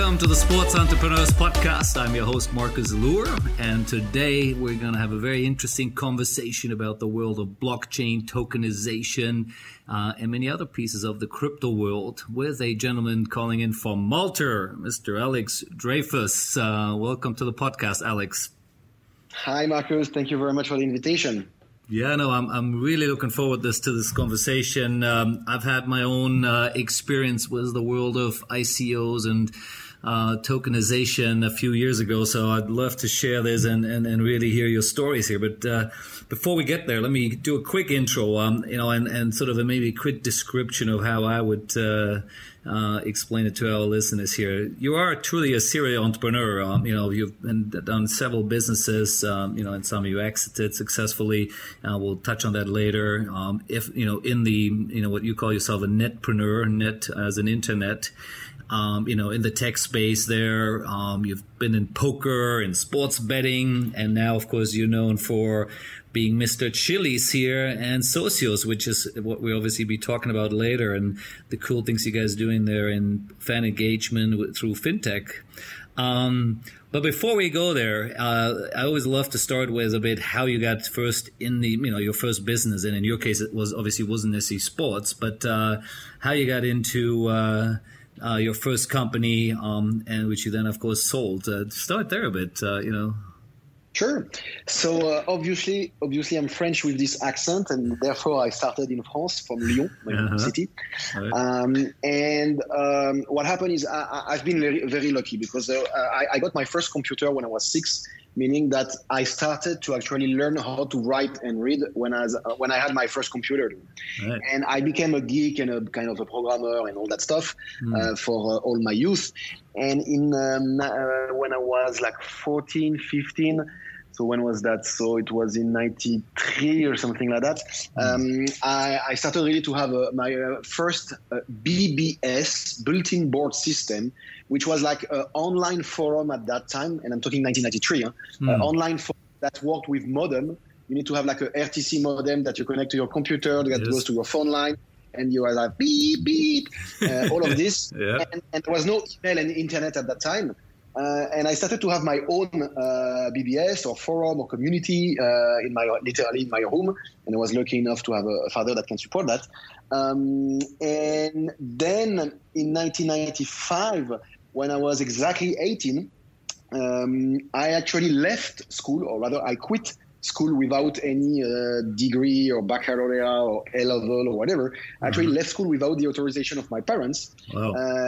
Welcome to the Sports Entrepreneurs Podcast. I'm your host, Marcus Luer, and today we're going to have a very interesting conversation about the world of blockchain, tokenization, and many other pieces of the crypto world with a gentleman calling in from Malta, Mr. Alex Dreyfus. Welcome to the podcast, Alex. Hi, Marcus. Thank you very much for the invitation. Yeah, no, I'm really looking forward to this conversation. I've had my own experience with the world of ICOs and tokenization a few years ago, so I'd love to share this and really hear your stories here. But before we get there, let me do a quick intro, and sort of maybe a quick description of how I would explain it to our listeners here. You are truly a serial entrepreneur. You've been, done several businesses, and some you exited successfully. We'll touch on that later. What you call yourself a netpreneur, net as an internet, in the tech space there. You've been in poker and sports betting. And now, of course, you're known for being Mr. Chiliz here and Socios, which is what we'll obviously be talking about later, and the cool things you guys are doing there in fan engagement through fintech. But before we go there, I always love to start with a bit how you got first in the, your first business. And in your case, it was obviously wasn't necessarily sports, but how you got into your first company, and which you then, of course, sold. Start there a bit, Sure. So obviously, I'm French with this accent, and therefore I started in France from Lyon, my city. Right. And what happened is I've been very, very lucky because I got my first computer when I was 6, meaning that I started to actually learn how to write and read when I had my first computer. Right. And I became a geek and a kind of a programmer and all that stuff for all my youth. And in when I was like 14, 15, so when was that? So it was in 93 or something like that. I started really to have my first BBS, bulletin board system, which was like an online forum at that time. And I'm talking 1993, online forum that worked with modem. You need to have like a RTC modem that you connect to your computer, that goes to your phone line. And you were like, beep, beep, all of this. And there was no email and internet at that time. And I started to have my own BBS or forum or community literally in my home. And I was lucky enough to have a father that can support that. And then in 1995, when I was exactly 18, I actually left school, or rather I quit school without any degree or baccalaureate or A-level or whatever. I actually left school without the authorization of my parents,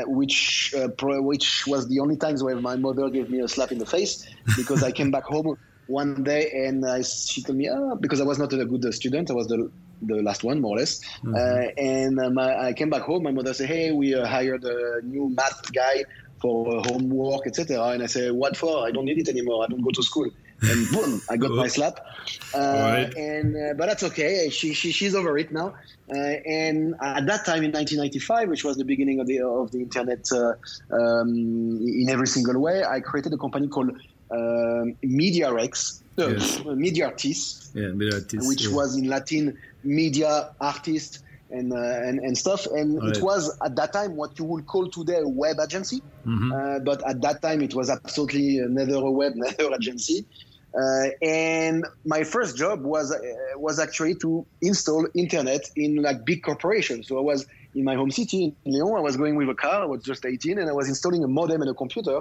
which was the only times where my mother gave me a slap in the face, because I came back home one day and she told me, because I was not a good student, I was the last one, more or less. I came back home, my mother said, hey, we hired a new math guy for homework, etc. And I said, what for? I don't need it anymore. I don't go to school. And boom, I got my slap. But that's okay. She's over it now. And at that time in 1995, which was the beginning of the internet in every single way, I created a company called Mediartis. Yeah, Mediartis, which was in Latin media artist and stuff. And it was at that time what you would call today a web agency. But at that time it was absolutely neither a web, neither agency. And my first job was actually to install internet in like big corporations. So I was in my home city in Lyon. I was going with a car. I was just 18, and I was installing a modem and a computer,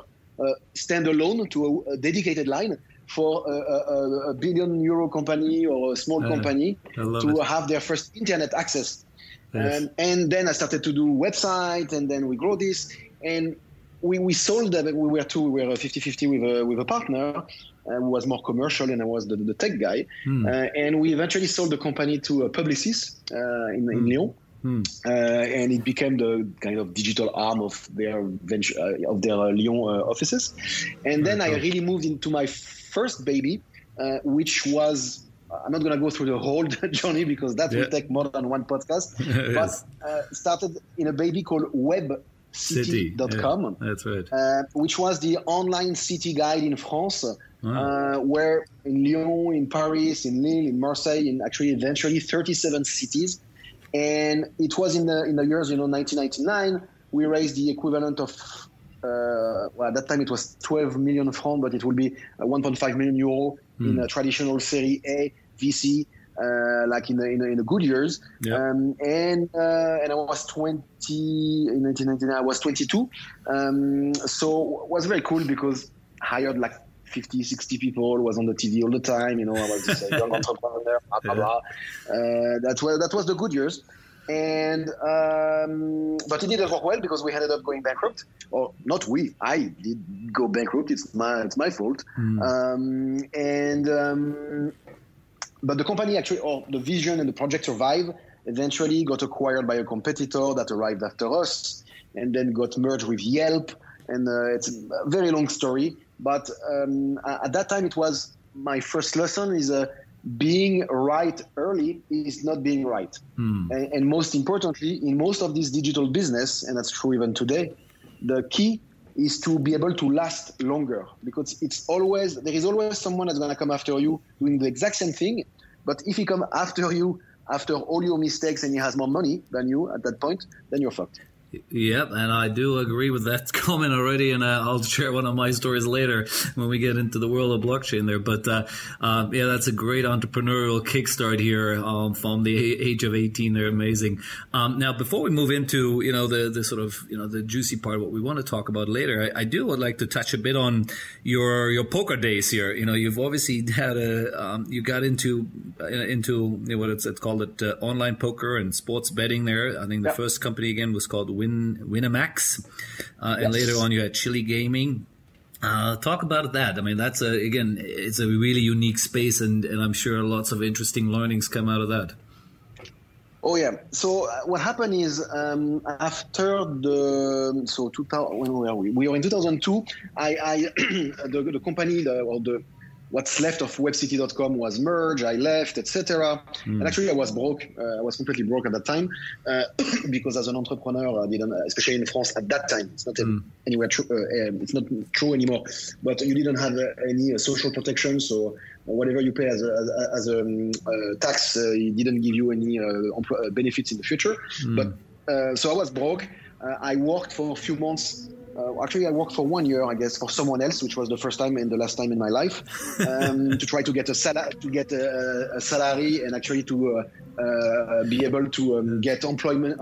standalone to a dedicated line for a €1 billion company or a small company to have their first internet access. Yes. And then I started to do website, and then we grow this, and we sold that. We were 50-50 with a partner. Who was more commercial, and I was the tech guy. And we eventually sold the company to Publicis in Lyon, and it became the kind of digital arm of their venture, of their Lyon offices. And then I really moved into my first baby, which was, I'm not going to go through the whole journey because that will take more than one podcast, but started in a baby called WebCity.com, that's right. Which was the online city guide in France. Where in Lyon, in Paris, in Lille, in Marseille, in actually eventually 37 cities. And it was in the years, 1999, we raised the equivalent of well, at that time it was 12 million francs, but it will be 1.5 million euro in a traditional Serie A VC, like in the good years. Yeah. And I was 20 in 1999. I was 22. So it was very cool because I hired like 50, 60 people, was on the TV all the time. You know, I was just a young entrepreneur, blah, blah, blah. That was the good years. And but it didn't work well because we ended up going bankrupt. Or not we, I did go bankrupt. It's my fault. But the company actually, or the vision and the project survived, eventually got acquired by a competitor that arrived after us and then got merged with Yelp. And it's a very long story. But at that time, it was my first lesson is being right early is not being right. And most importantly, in most of these digital business, and that's true even today, the key is to be able to last longer because there is always someone that's going to come after you doing the exact same thing. But if he comes after you, after all your mistakes and he has more money than you at that point, then you're fucked. Yep, and I do agree with that comment already, and I'll share one of my stories later when we get into the world of blockchain there. But yeah, that's a great entrepreneurial kickstart here from the age of 18. They're amazing. Now, before we move into the sort of the juicy part, what we want to talk about later, I would like to touch a bit on your poker days here. You know, you've obviously had you got into what it's called online poker and sports betting there. I think the first company again was called Winamax, and later on you had Chili Gaming. Talk about that. I mean, that's it's a really unique space, and I'm sure lots of interesting learnings come out of that. Oh yeah. So what happened is after the 2000, when were we? We were in 2002. The company what's left of WebCity.com was merged. I left, etc. And actually, I was broke. I was completely broke at that time because as an entrepreneur, I didn't, especially in France at that time, it's not anywhere true. It's not true anymore. But you didn't have any social protection, so whatever you pay as a tax, it didn't give you any benefits in the future. But so I was broke. I worked for a few months. Actually, I worked for 1 year, I guess, for someone else, which was the first time and the last time in my life, to try to get a salary and actually to be able to get employment,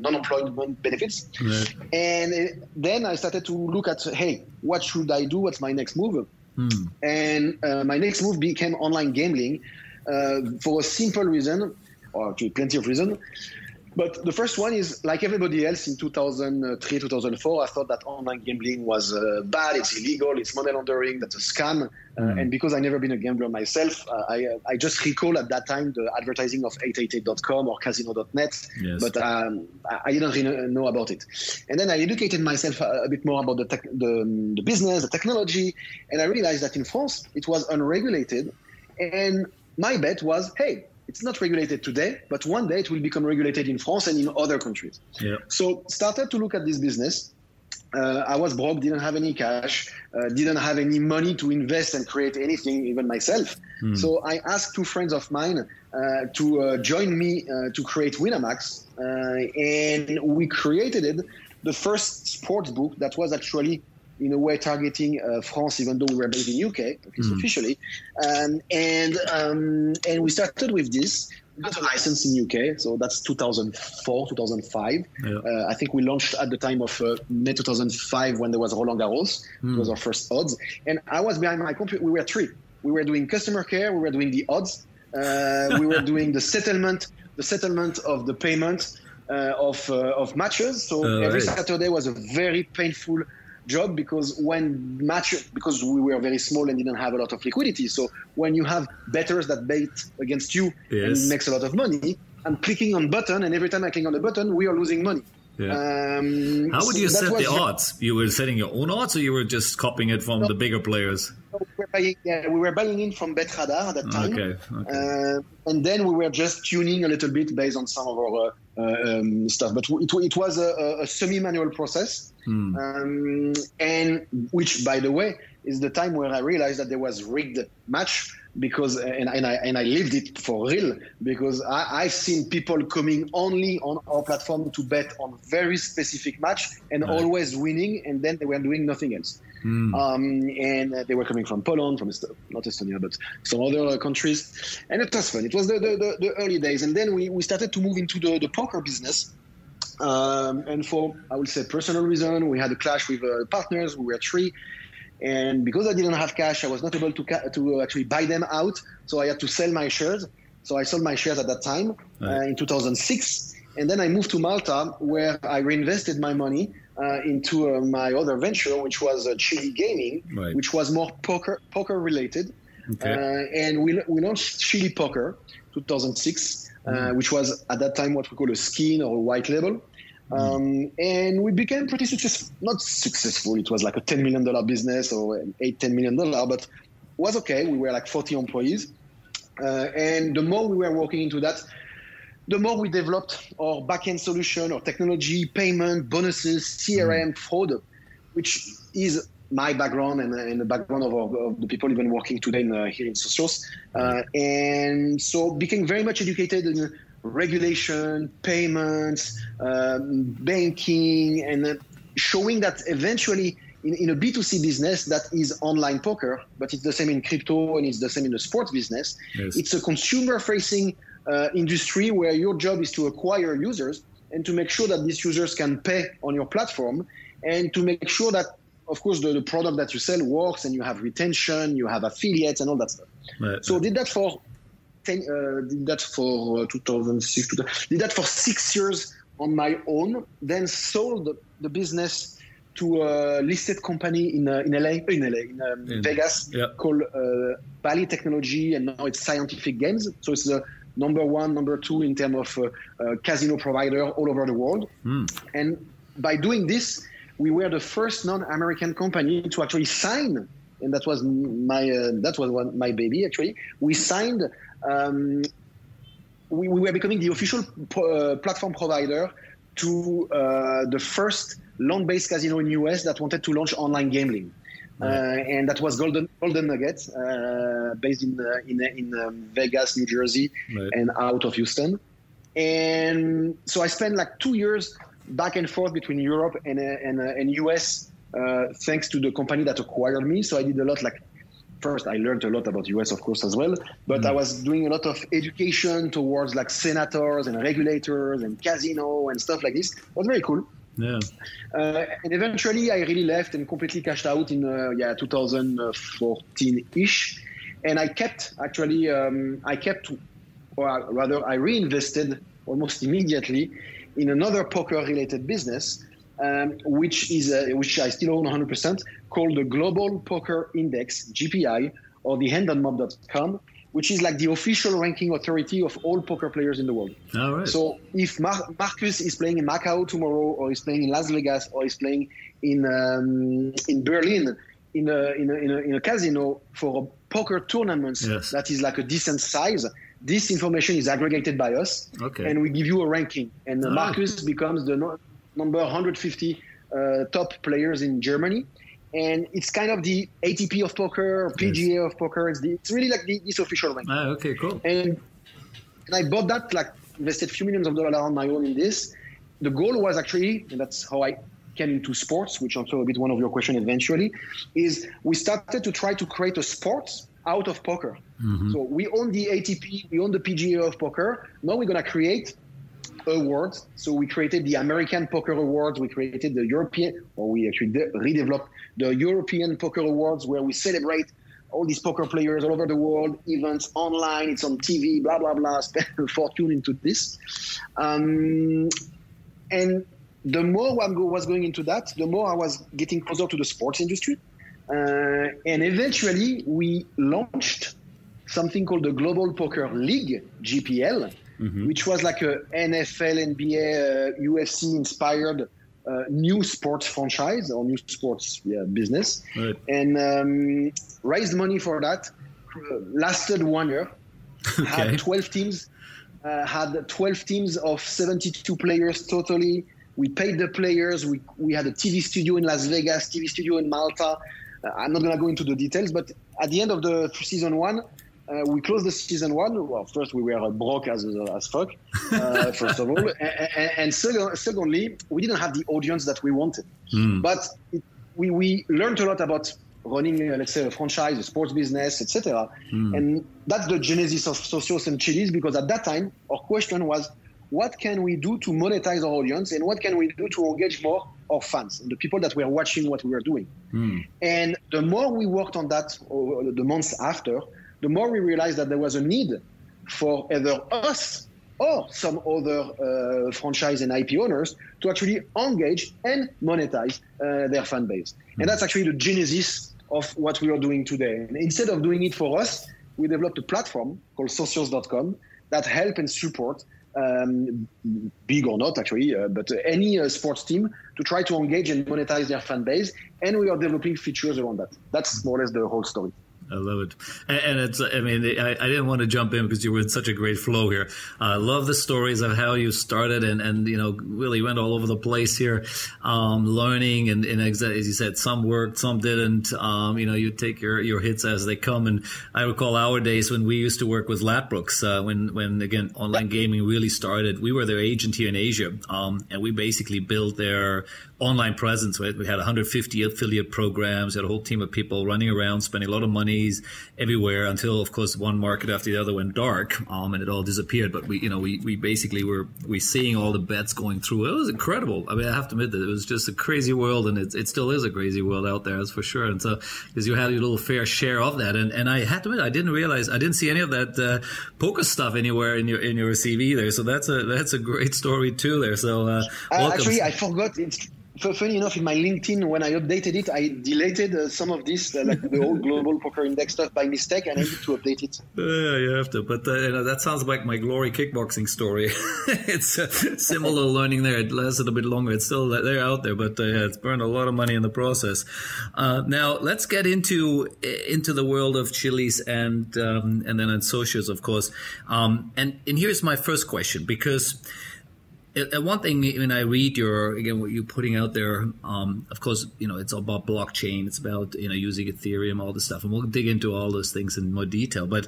non-employment benefits. Right. And then I started to look at, hey, what should I do? What's my next move? And my next move became online gambling for a simple reason, or actually plenty of reasons. But the first one is, like everybody else in 2003, 2004, I thought that online gambling was bad, it's illegal, it's money laundering, that's a scam. And because I've never been a gambler myself, I just recall at that time the advertising of 888.com or casino.net, but I didn't really know about it. And then I educated myself a bit more about the business, the technology, and I realized that in France, it was unregulated. And my bet was, hey, it's not regulated today, but one day it will become regulated in France and in other countries. Yeah. So started to look at this business. I was broke, didn't have any cash, didn't have any money to invest and create anything, even myself. So I asked two friends of mine to join me to create Winamax. And we created it, the first sports book that was actually in a way targeting France, even though we were based in UK, at least officially. And we started with this, got a license in UK, so that's 2004, 2005. Yeah. I think we launched at the time of May 2005 when there was Roland Garros. It was our first odds. And I was behind my computer. We were three. We were doing customer care. We were doing the odds. We were doing the settlement of the payment of matches. So every Saturday was a very painful job because we were very small and didn't have a lot of liquidity. So when you have bettors that bet against you and it makes a lot of money, I'm clicking on button, and every time I click on the button, we are losing money. Yeah. How would you set the odds? You were setting your own odds, or you were just copying it from the bigger players? We were buying in from BetRadar at that time. Okay. And then we were just tuning a little bit based on some of our stuff. But it was a semi-manual process, and which, by the way, is the time where I realized that there was rigged match because and I lived it for real, because I've seen people coming only on our platform to bet on very specific match and always winning, and then they were doing nothing else. And they were coming from Poland, from not Estonia, but some other countries, and it was fun. It was the early days, and then we started to move into the poker business. And for, I would say, personal reason, we had a clash with partners. We were three. And because I didn't have cash, I was not able to actually buy them out. So I had to sell my shares. So I sold my shares at that time in 2006. And then I moved to Malta, where I reinvested my money into my other venture, which was Chili Gaming, which was more poker related. Okay. And we launched Chili Poker 2006, which was at that time what we call a skin or a white label. And we became pretty successful, not successful. It was like a $10 million business or $10 million, but it was okay. We were like 40 employees. And the more we were working into that, the more we developed our back-end solution or technology, payment, bonuses, CRM, fraud, which is my background and the background of the people even working today here in Socios. And so became very much educated in regulation, payments, banking, and showing that eventually in a B2C business that is online poker, but it's the same in crypto and it's the same in the sports business. Yes. It's a consumer-facing industry where your job is to acquire users and to make sure that these users can pay on your platform and to make sure that, of course, the product that you sell works and you have retention, you have affiliates and all that stuff. Right. So did that for 2006. Did that for 6 years on my own. Then sold the business to a listed company in Vegas called Valley Technology, and now it's Scientific Games. So it's the number 1, number 2 in terms of casino provider all over the world. And by doing this, we were the first non-American company to actually sign. And that was my baby, actually. We signed. We were becoming the official platform provider to the first land-based casino in the US that wanted to launch online gambling, and that was Golden Nugget, based in Vegas, New Jersey, and out of Houston. And so I spent like 2 years back and forth between Europe and US. Thanks to the company that acquired me. So I did a lot, like, first I learned a lot about US, of course, as well, but I was doing a lot of education towards like senators and regulators and casino and stuff like this. It was very cool. Yeah. And eventually I really left and completely cashed out in 2014-ish. And I kept actually, I reinvested almost immediately in another poker related business, which I still own 100%, called the Global Poker Index, GPI, or the handonmob.com, which is like the official ranking authority of all poker players in the world. All right. So if Marcus is playing in Macau tomorrow, or is playing in Las Vegas, or is playing in Berlin in a casino for a poker tournament that is like a decent size, this information is aggregated by us, and we give you a ranking. And Marcus becomes the number 150 top players in Germany. And it's kind of the ATP of poker, PGA of poker. It's really like this official ranking. Ah, okay, cool. And I bought that, like invested a few millions of dollars on my own in this. The goal was actually, and that's how I came into sports, which also a bit one of your questions eventually, is we started to try to create a sport out of poker. Mm-hmm. So we own the ATP, we own the PGA of poker. Now we're going to create awards. So we created the American Poker Awards, we created the European, or we actually redeveloped the European Poker Awards, where we celebrate all these poker players all over the world, events online, it's on TV, blah, blah, blah, spend a fortune into this. And the more I was going into that, the more I was getting closer to the sports industry. And eventually we launched something called the Global Poker League, GPL, which was like a NFL, NBA, UFC-inspired new sports franchise or new sports business, and raised money for that. Lasted 1 year. Okay. Had 12 teams. Had 12 teams of 72 players totally. We paid the players. We had a TV studio in Las Vegas, TV studio in Malta. I'm not gonna go into the details, but at the end of the season one, We closed the season one. Well, first, we were broke as fuck, first of all. And secondly, we didn't have the audience that we wanted. Mm. But we learned a lot about running, let's say, a franchise, a sports business, etc. Mm. And that's the genesis of Socios and Chiliz, because at that time, our question was, what can we do to monetize our audience, and what can we do to engage more our fans and the people that were watching what we were doing? Mm. And the more we worked on that over the months after, the more we realized that there was a need for either us or some other franchise and IP owners to actually engage and monetize their fan base. Mm. And that's actually the genesis of what we are doing today. And instead of doing it for us, we developed a platform called Socios.com that help and support big or not actually, but any sports team to try to engage and monetize their fan base. And we are developing features around that. That's more or less the whole story. I love it. And it's, I mean, I didn't want to jump in because you were in such a great flow here. I love the stories of how you started and you know, really went all over the place here, learning. And as you said, some worked, some didn't. You know, you take your hits as they come. And I recall our days when we used to work with Ladbrokes, when again, online gaming really started. We were their agent here in Asia. And we basically built their online presence. Right? We had 150 affiliate programs, had a whole team of people running around, spending a lot of money everywhere until, of course, one market after the other went dark, and it all disappeared. But we basically were seeing all the bets going through. It was incredible. I mean, I have to admit that it was just a crazy world, and it still is a crazy world out there, that's for sure. And so, because you had your little fair share of that, and I had to admit, I didn't see any of that poker stuff anywhere in your CV there. So that's a great story too there. So actually, I forgot. Funny enough, in my LinkedIn, when I updated it, I deleted some of this, like the old global poker index stuff by mistake, and I need to update it. Yeah, you have to. But that sounds like my glory kickboxing story. It's similar learning there. It lasted a bit longer. It's still they're out there, but it's burned a lot of money in the process. Now let's get into the world of Chiliz and then on Socios, of course. And here's my first question, because one thing, when I read what you're putting out there, of course, you know, it's about blockchain. It's about, you know, using Ethereum, all this stuff. And we'll dig into all those things in more detail. But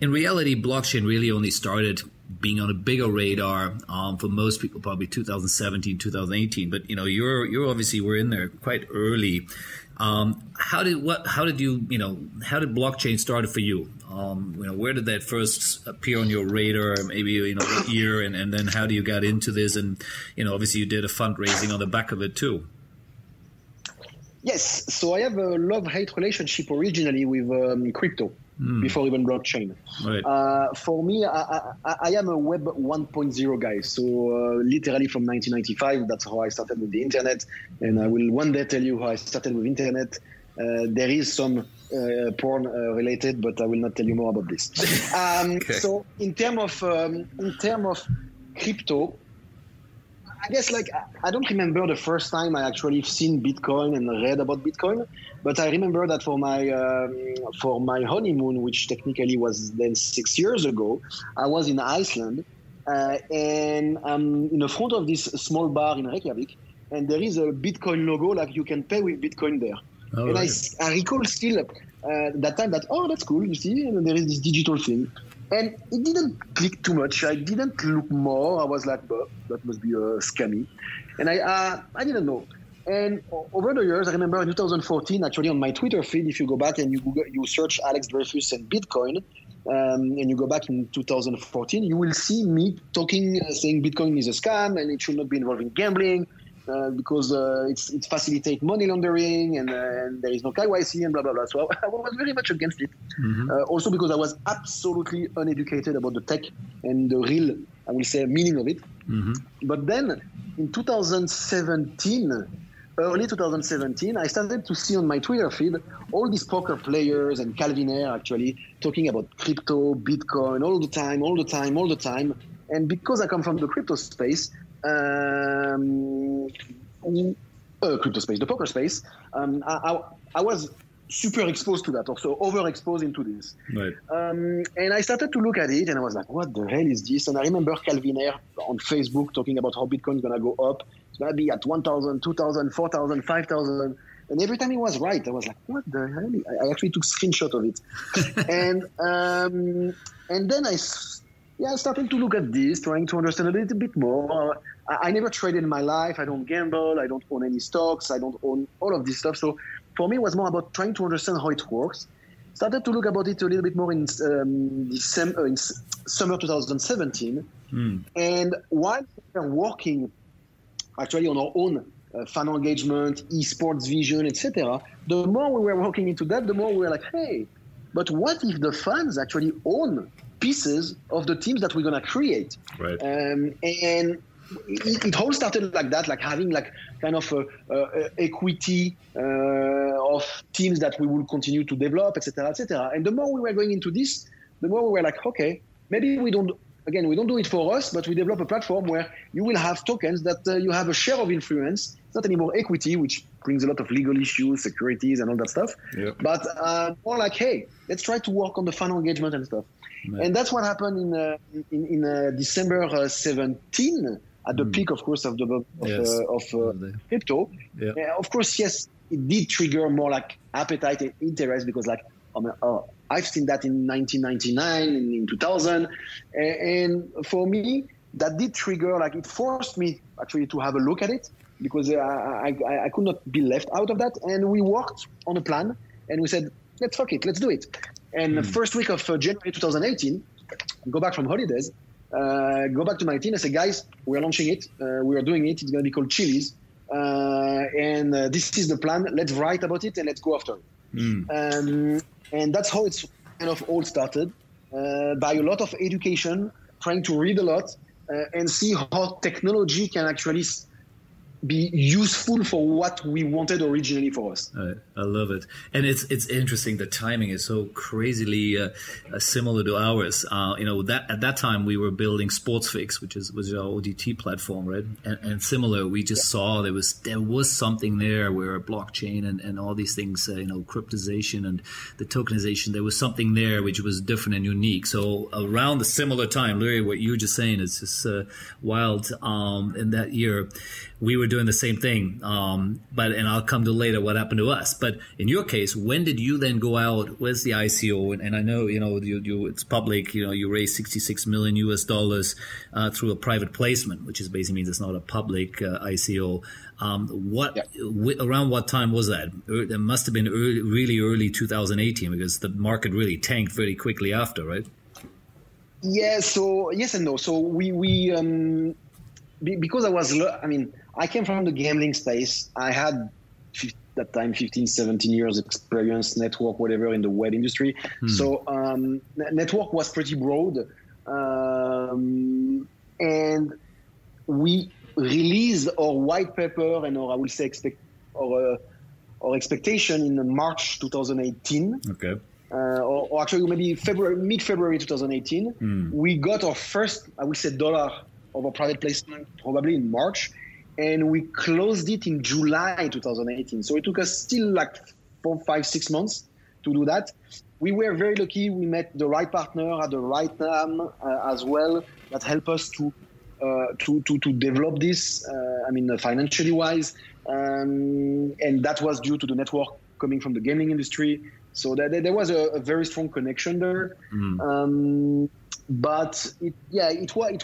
in reality, blockchain really only started being on a bigger radar for most people, probably 2017, 2018. But, you know, you're obviously were in there quite early. How did blockchain start for you? Where did that first appear on your radar? Maybe, you know, what year, and then how do you get into this? And, you know, obviously you did a fundraising on the back of it too. Yes. So I have a love-hate relationship originally with crypto before even blockchain. Right. For me, I am a Web 1.0 guy. So literally from 1995, that's how I started with the internet. And I will one day tell you how I started with internet. There is some porn related, but I will not tell you more about this. Okay. So in term of crypto, I guess, like, I don't remember the first time I actually seen Bitcoin and read about Bitcoin, but I remember that for my honeymoon, which technically was then 6 years ago, I was in Iceland, and I'm in the front of this small bar in Reykjavik, and there is a Bitcoin logo, like you can pay with Bitcoin there. Oh, and right. I recall still that time that, oh, that's cool, you see, and there is this digital thing. And it didn't click too much. I didn't look more. I was like, that must be scammy. And I didn't know. And over the years, I remember in 2014, actually on my Twitter feed, if you go back and you search Alex Dreyfus and Bitcoin, and you go back in 2014, you will see me talking, saying Bitcoin is a scam and it should not be involved in gambling because it facilitates money laundering and there is no KYC and blah, blah, blah. So I was very much against it. Mm-hmm. Also because I was absolutely uneducated about the tech and the real, I will say, meaning of it. Mm-hmm. But then in 2017, early 2017, I started to see on my Twitter feed all these poker players and Calvin Ayre actually talking about crypto, Bitcoin all the time. And because I come from the crypto space, the poker space, I was super exposed to that, also overexposed into this. Right. And I started to look at it and I was like, what the hell is this? And I remember Calvin Ayre on Facebook talking about how Bitcoin is going to go up. It's going to be at 1,000, 2,000, 4,000, 5,000. And every time he was right, I was like, what the hell? I actually took a screenshot of it. And then I started to look at this, trying to understand a little bit more. I never traded in my life. I don't gamble. I don't own any stocks. I don't own all of this stuff. So for me, it was more about trying to understand how it works. Started to look about it a little bit more in summer 2017. Mm. And while we were working actually on our own fan engagement, esports vision, etc., the more we were working into that, the more we were like, hey, but what if the fans actually own pieces of the teams that we're going to create? Right. And it all started like that, like having like kind of a equity of teams that we will continue to develop, etc., etc. And the more we were going into this, the more we were like, okay, maybe we don't do it for us, but we develop a platform where you will have tokens that you have a share of influence. It's not anymore equity, which brings a lot of legal issues, securities, and all that stuff. Yep. But more like, hey, let's try to work on the fan engagement and stuff. Man. And that's what happened in December 17, at the peak, of course, of crypto. Yep. Of course, yes, it did trigger more like appetite and interest because, like, I've seen that in 1999 and in 2000. And for me, that did trigger, like it forced me actually to have a look at it because I could not be left out of that. And we worked on a plan and we said, let's do it. And the first week of January 2018, go back from holidays, go back to my team. I said, guys, we are launching it. We are doing it. It's going to be called Chiliz. And this is the plan. Let's write about it and let's go after it. Mm. And that's how it's kind of all started, by a lot of education, trying to read a lot and see how technology can actually be useful for what we wanted originally for us. I love it. And it's interesting. The timing is so crazily similar to ours. That at that time we were building SportsFix, which is our ODT platform, right? And similar, we just saw there was something there where blockchain and all these things, cryptization and the tokenization, there was something there which was different and unique. So around the similar time, Larry, what you were just saying is just wild. In that year, we were doing the same thing, but I'll come to later what happened to us. But in your case, when did you then go out? Where's the ICO? And I know you it's public. You raised $66 million through a private placement, which is basically means it's not a public ICO. Around what time was that? It must have been really early 2018 because the market really tanked very quickly after, right? Yeah. So yes and no. So we because I came from the gambling space. I had, at that time, 15, 17 years experience, network, whatever, in the web industry. Mm. So network was pretty broad. And we released our white paper and our expectation in March 2018. Okay. Or actually maybe mid-February 2018. Mm. We got our first, dollar of a private placement probably in March. And we closed it in July 2018. So it took us still like 4, 5, 6 months to do that. We were very lucky. We met the right partner at the right time as well that helped us to develop this, financially wise. And that was due to the network coming from the gaming industry. So there was a very strong connection there. Mm. But it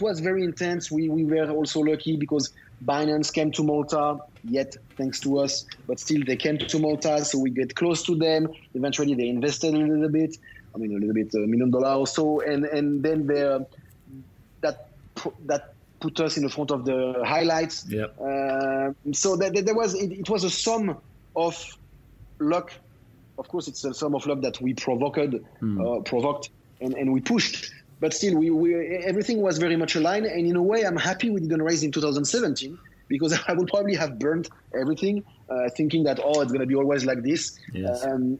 was very intense. We were also lucky because Binance came to Malta, yet thanks to us, but still they came to Malta, so we get close to them. Eventually they invested a little bit, $1 million or so, and then that put us in the front of the highlights. Yep. So there was, it was a sum of luck. Of course, it's a sum of luck that we provoked, and we pushed. But still, we everything was very much aligned. And in a way, I'm happy we didn't raise in 2017 because I would probably have burnt everything thinking that, it's going to be always like this. Yes. And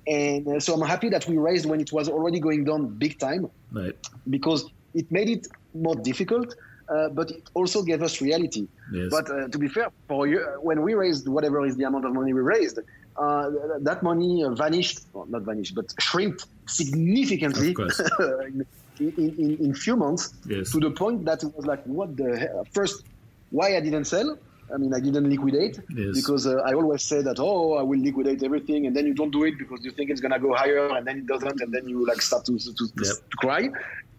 so I'm happy that we raised when it was already going down big time, right? Because it made it more difficult, but it also gave us reality. Yes. But to be fair, for a year, when we raised whatever is the amount of money we raised, that money shrinked significantly. Of course. In few months, yes. To the point that it was like, what the hell? First, why I didn't sell, I mean, I didn't liquidate because I always say that, oh, I will liquidate everything. And then you don't do it because you think it's going to go higher and then it doesn't. And then you like start to cry.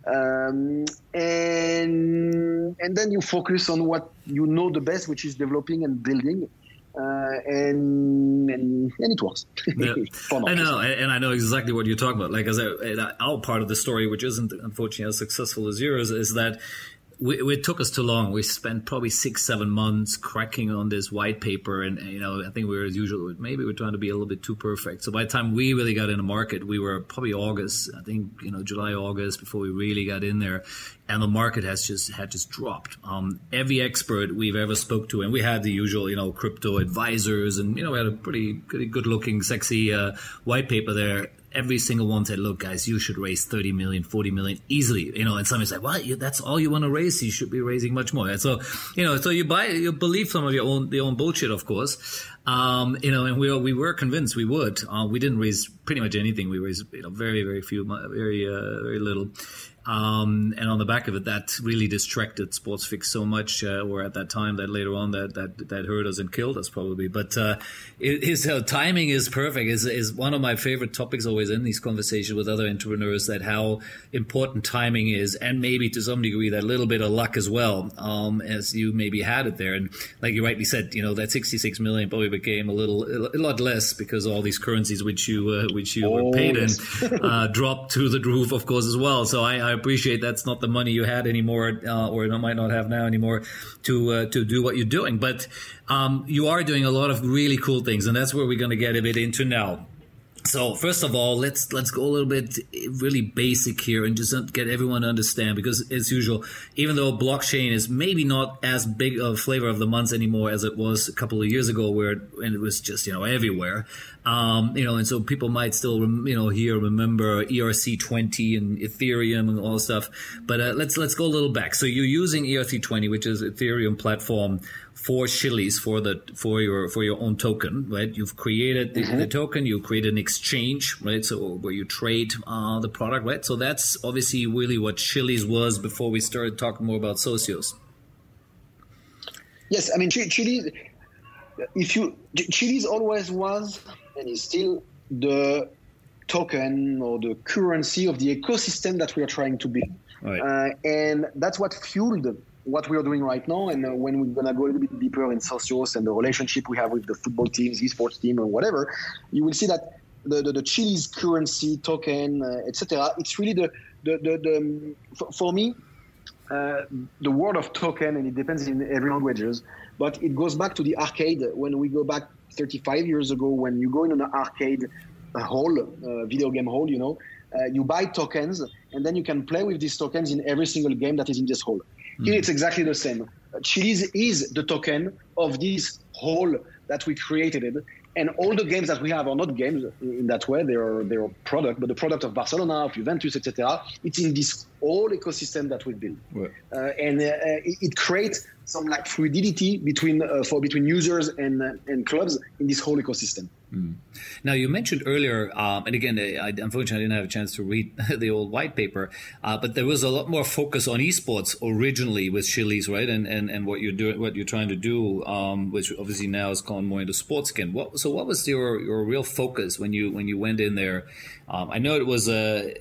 And then you focus on what you know the best, which is developing and building. And it works. Yeah. I know, and I know exactly what you're talking about. Like, as our part of the story, which isn't unfortunately as successful as yours, is that it took us too long. We spent probably 6-7 months cracking on this white paper, and you know, I think we were, as usual, maybe we're trying to be a little bit too perfect. So by the time we really got in the market, we were probably August, I think, you know, July, August before we really got in there. And the market had just dropped. Every expert we've ever spoke to, and we had the usual, you know, crypto advisors, and you know, we had a pretty good-looking, sexy white paper there. Every single one said, "Look, guys, you should raise 30 million, 40 million easily." You know, and somebody said, "Well, that's all you want to raise. You should be raising much more." And so, you know, so you believe some of your own bullshit, of course. You know, and we were convinced we would. We didn't raise pretty much anything. We raised, you know, very, very few, very little. And on the back of it, that really distracted Sportsfix so much, or at that time, that later on that hurt us and killed us probably. But timing is perfect. Is one of my favorite topics always in these conversations with other entrepreneurs, that how important timing is, and maybe to some degree that little bit of luck as well, as you maybe had it there. And like you rightly said, you know, that 66 million probably became a lot less because all these currencies which you were paid in dropped through the roof, of course, as well. So I appreciate that's not the money you had anymore, or might not have now anymore, to do what you're doing. But you are doing a lot of really cool things, and that's where we're going to get a bit into now. So first of all, let's go a little bit really basic here and just get everyone to understand, because as usual, even though blockchain is maybe not as big of a flavor of the month anymore as it was a couple of years ago, and it was just, you know, everywhere, you know, and so people might still remember ERC20 and Ethereum and all that stuff, but let's go a little back. So you're using ERC20, which is Ethereum platform, for Chiliz, for your own token, right? You've created the token, you create an exchange, right? So where you trade the product, right? So that's obviously really what Chiliz was before we started talking more about Socios. Yes, I mean, Chiliz always was and is still the token or the currency of the ecosystem that we are trying to build, right? And that's what fueled what we are doing right now, and when we're gonna go a little bit deeper in Socios and the relationship we have with the football teams, esports team, or whatever, you will see that the Chiliz currency, token, etc. It's really for me, the word of token, and it depends in every languages, but it goes back to the arcade. When we go back 35 years ago, when you go in an arcade hall, video game hall, you know, you buy tokens, and then you can play with these tokens in every single game that is in this hall. Here it's exactly the same. Chiliz is the token of this whole that we created, and all the games that we have are not games in that way. They are product, but the product of Barcelona, of Juventus, etc. It's in this whole ecosystem that we build, right? It creates some like fluidity between users and clubs in this whole ecosystem. Now, you mentioned earlier, and again, unfortunately, I didn't have a chance to read the old white paper, but there was a lot more focus on esports originally with Chiliz, right? And what you're trying to do, which obviously now is gone more into sports skin. So what was your real focus when you went in there? I know it was a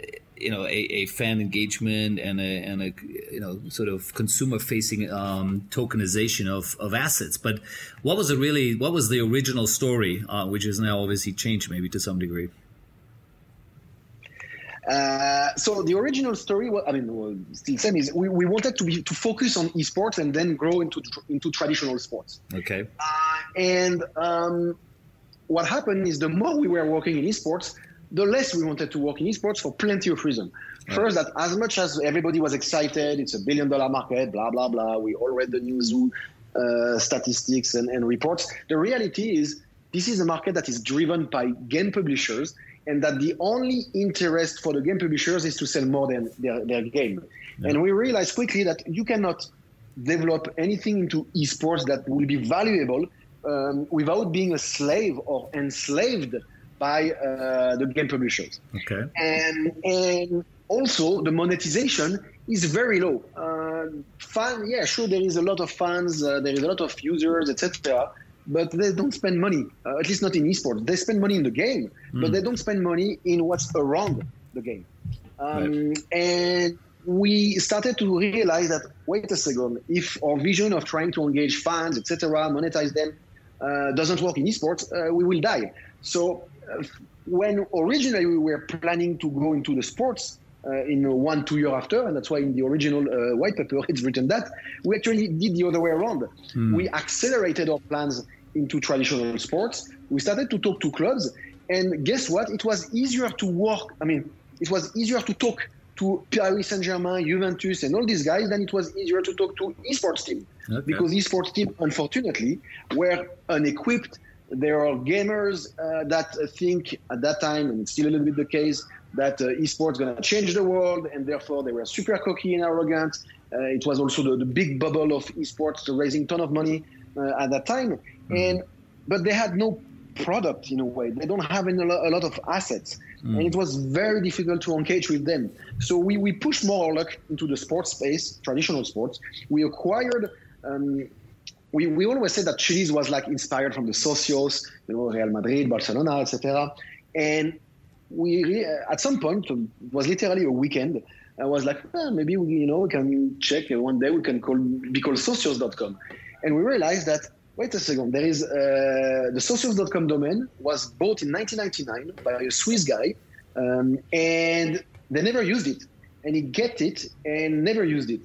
fan engagement and a you know, sort of consumer facing tokenization of assets. But what was the original story, which is now obviously changed maybe to some degree? So the original story, still same, is we wanted to focus on esports and then grow into traditional sports. Okay. What happened is the more we were working in esports, the less we wanted to work in esports for plenty of reasons. First, that as much as everybody was excited, it's $1 billion market, blah, blah, blah. We all read the news, statistics and reports. The reality is this is a market that is driven by game publishers, and that the only interest for the game publishers is to sell more than their game. Yeah. And we realized quickly that you cannot develop anything into esports that will be valuable without being a slave or enslaved by the game publishers. Okay. And also the monetization is very low. Fun, yeah, sure, there is a lot of fans, there is a lot of users, etc. But they don't spend money, at least not in esports. They spend money in the game, but they don't spend money in what's around the game. And we started to realize that, wait a second, if our vision of trying to engage fans, etc., monetize them, doesn't work in esports, we will die. So when originally we were planning to go into the sports in 1-2 years after, and that's why in the original white paper it's written that, we actually did the other way around. We accelerated our plans into traditional sports. We started to talk to clubs, and guess what? It was easier to work. I mean, it was easier to talk to Paris Saint-Germain, Juventus, and all these guys than it was easier to talk to esports team. Okay. Because esports team, unfortunately, were unequipped. There are gamers that think at that time, and it's still a little bit the case, that esports going to change the world, and therefore they were super cocky and arrogant. It was also the big bubble of esports, raising ton of money at that time. But they had no product in a way. They don't have a lot of assets. And it was very difficult to engage with them. So we pushed more luck into the sports space, traditional sports. We acquired, we always said that Chiliz was like inspired from the Socios, you know, Real Madrid, Barcelona, etc. And we, at some point, it was literally a weekend, I was like, maybe we, we can check one day, we can be called Socios.com. And we realized that, wait a second, there is the Socios.com domain was bought in 1999 by a Swiss guy, and they never used it. And he got it and never used it.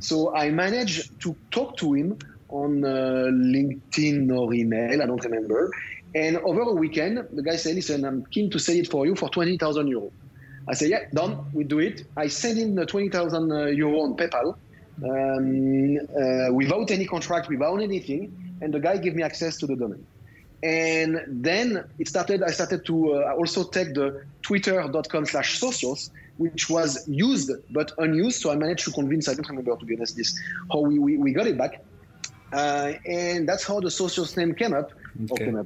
So I managed to talk to him on LinkedIn or email, I don't remember. And over a weekend, the guy said, listen, I'm keen to sell it for you for 20,000 euros. I said, yeah, done, we do it. I sent him the 20,000 euro on PayPal without any contract, without anything. And the guy gave me access to the domain. And then it started, I started to also take the twitter.com/socios, which was used but unused. So I managed to convince, I don't remember, to be honest, this, how we got it back. And that's how the Socios name came up,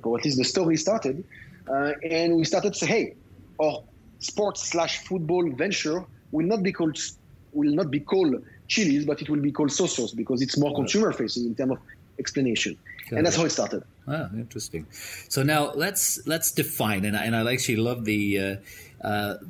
or at least the story started. And we started to say, hey, our sports/football venture will not be called Chiliz, but it will be called Socios because it's more consumer facing in terms of explanation. Got and that's it. How it started. Ah, interesting. So now let's define, and I actually love the